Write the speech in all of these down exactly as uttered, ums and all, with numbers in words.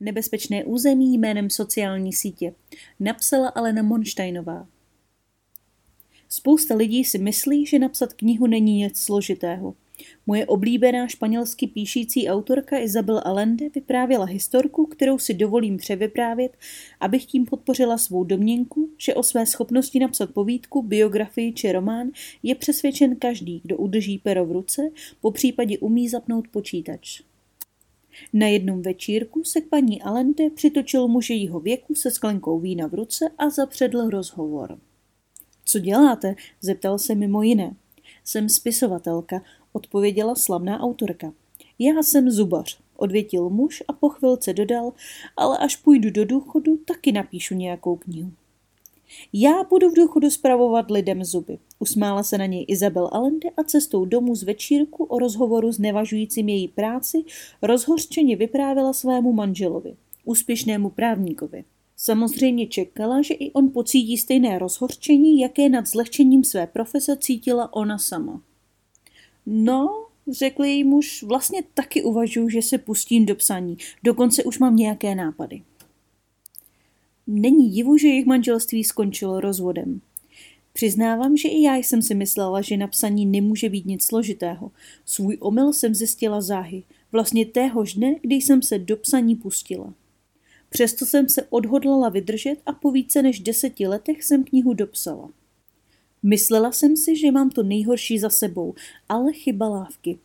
Nebezpečné území jménem sociální sítě, napsala Alena Monštajnová. Spousta lidí si myslí, že napsat knihu není nic složitého. Moje oblíbená španělsky píšící autorka Isabel Allende vyprávěla historku, kterou si dovolím převyprávět, abych tím podpořila svou domněnku, že o své schopnosti napsat povídku, biografii či román je přesvědčen každý, kdo udrží pero v ruce, popřípadě umí zapnout počítač. Na jednom večírku se k paní Allende přitočil muž jejího věku se sklenkou vína v ruce a zapředl rozhovor. Co děláte? Zeptal se mimo jiné. Jsem spisovatelka, odpověděla slavná autorka. Já jsem zubař, odvětil muž a po chvilce dodal, ale až půjdu do důchodu, taky napíšu nějakou knihu. Já budu v důchodu spravovat lidem zuby, usmála se na něj Isabel Allende a cestou domů z večírku o rozhovoru s nevažujícím její práci rozhořčeně vyprávěla svému manželovi, úspěšnému právníkovi. Samozřejmě čekala, že i on pocítí stejné rozhořčení, jaké nad zlehčením své profese cítila ona sama. No, řekl její muž, vlastně taky uvažuji, že se pustím do psaní, dokonce už mám nějaké nápady. Není divu, že jejich manželství skončilo rozvodem. Přiznávám, že i já jsem si myslela, že na psaní nemůže být nic složitého. Svůj omyl jsem zjistila záhy, vlastně téhož dne, kdy jsem se do psaní pustila. Přesto jsem se odhodlala vydržet a po více než deseti letech jsem knihu dopsala. Myslela jsem si, že mám to nejhorší za sebou, ale chyba lávky.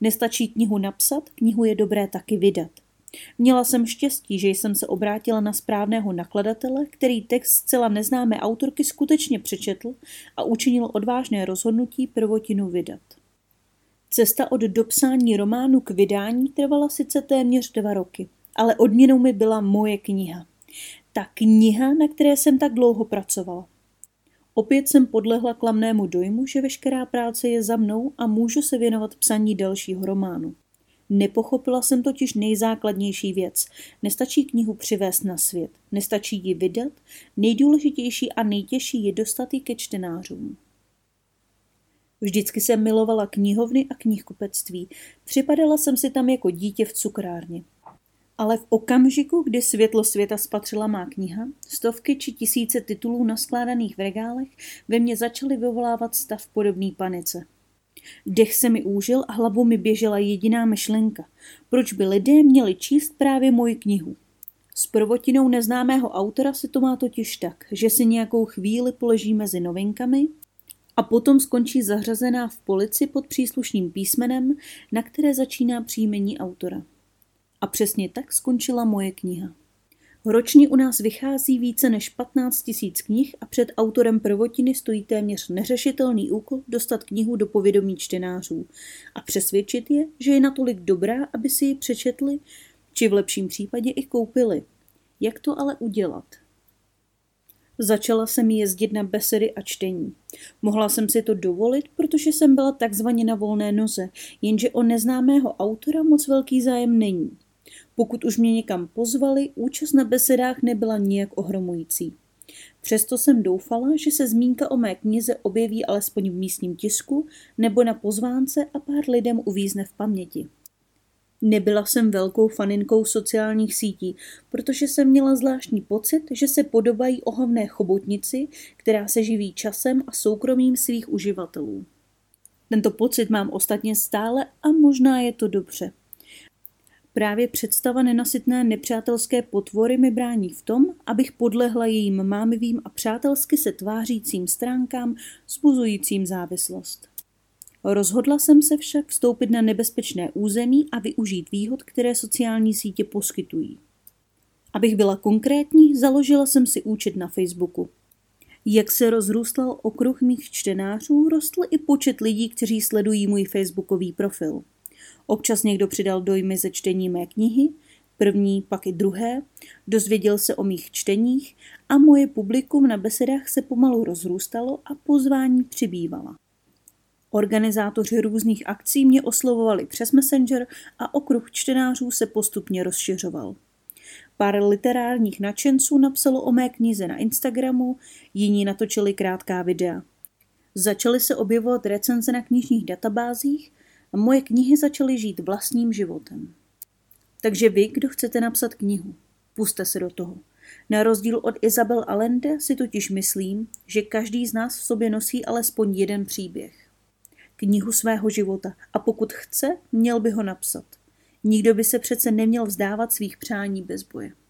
Nestačí knihu napsat, knihu je dobré taky vydat. Měla jsem štěstí, že jsem se obrátila na správného nakladatele, který text zcela neznámé autorky skutečně přečetl a učinil odvážné rozhodnutí prvotinu vydat. Cesta od dopsání románu k vydání trvala sice téměř dva roky, ale odměnou mi byla moje kniha. Ta kniha, na které jsem tak dlouho pracovala. Opět jsem podlehla klamnému dojmu, že veškerá práce je za mnou a můžu se věnovat psaní dalšího románu. Nepochopila jsem totiž nejzákladnější věc. Nestačí knihu přivést na svět, nestačí ji vydat, nejdůležitější a nejtěžší je dostat ji ke čtenářům. Vždycky jsem milovala knihovny a knihkupectví, připadala jsem si tam jako dítě v cukrárně. Ale v okamžiku, kdy světlo světa spatřila má kniha, stovky či tisíce titulů naskládaných v regálech ve mně začaly vyvolávat stav podobný panice. Dech se mi úžil a hlavou mi běžela jediná myšlenka. Proč by lidé měli číst právě moji knihu? S prvotinou neznámého autora se to má totiž tak, že si nějakou chvíli poleží mezi novinkami a potom skončí zařazená v polici pod příslušným písmenem, na které začíná příjmení autora. A přesně tak skončila moje kniha. Ročně u nás vychází více než patnáct tisíc knih a před autorem prvotiny stojí téměř neřešitelný úkol dostat knihu do povědomí čtenářů a přesvědčit je, že je natolik dobrá, aby si ji přečetli, či v lepším případě i koupili. Jak to ale udělat? Začala jsem jezdit na besedy a čtení. Mohla jsem si to dovolit, protože jsem byla takzvaně na volné noze, jenže o neznámého autora moc velký zájem není. Pokud už mě někam pozvali, účast na besedách nebyla nijak ohromující. Přesto jsem doufala, že se zmínka o mé knize objeví alespoň v místním tisku nebo na pozvánce a pár lidem uvízne v paměti. Nebyla jsem velkou faninkou sociálních sítí, protože jsem měla zvláštní pocit, že se podobají ohavné chobotnici, která se živí časem a soukromím svých uživatelů. Tento pocit mám ostatně stále a možná je to dobře. Právě představa nenasytné nepřátelské potvory mi brání v tom, abych podlehla jejím mámivým a přátelsky se tvářícím stránkám vzbuzujícím závislost. Rozhodla jsem se však vstoupit na nebezpečné území a využít výhod, které sociální sítě poskytují. Abych byla konkrétní, založila jsem si účet na Facebooku. Jak se rozrůstal okruh mých čtenářů, rostl i počet lidí, kteří sledují můj facebookový profil. Občas někdo přidal dojmy ze čtení mé knihy, první, pak i druhé, dozvěděl se o mých čteních a moje publikum na besedách se pomalu rozrůstalo a pozvání přibývala. Organizátoři různých akcí mě oslovovali přes Messenger a okruh čtenářů se postupně rozšiřoval. Pár literárních nadšenců napsalo o mé knize na Instagramu, jiní natočili krátká videa. Začaly se objevovat recenze na knižních databázích a moje knihy začaly žít vlastním životem. Takže vy, kdo chcete napsat knihu, pusťte se do toho. Na rozdíl od Isabel Allende si totiž myslím, že každý z nás v sobě nosí alespoň jeden příběh. Knihu svého života, a pokud chce, měl by ho napsat. Nikdo by se přece neměl vzdávat svých přání bez boje.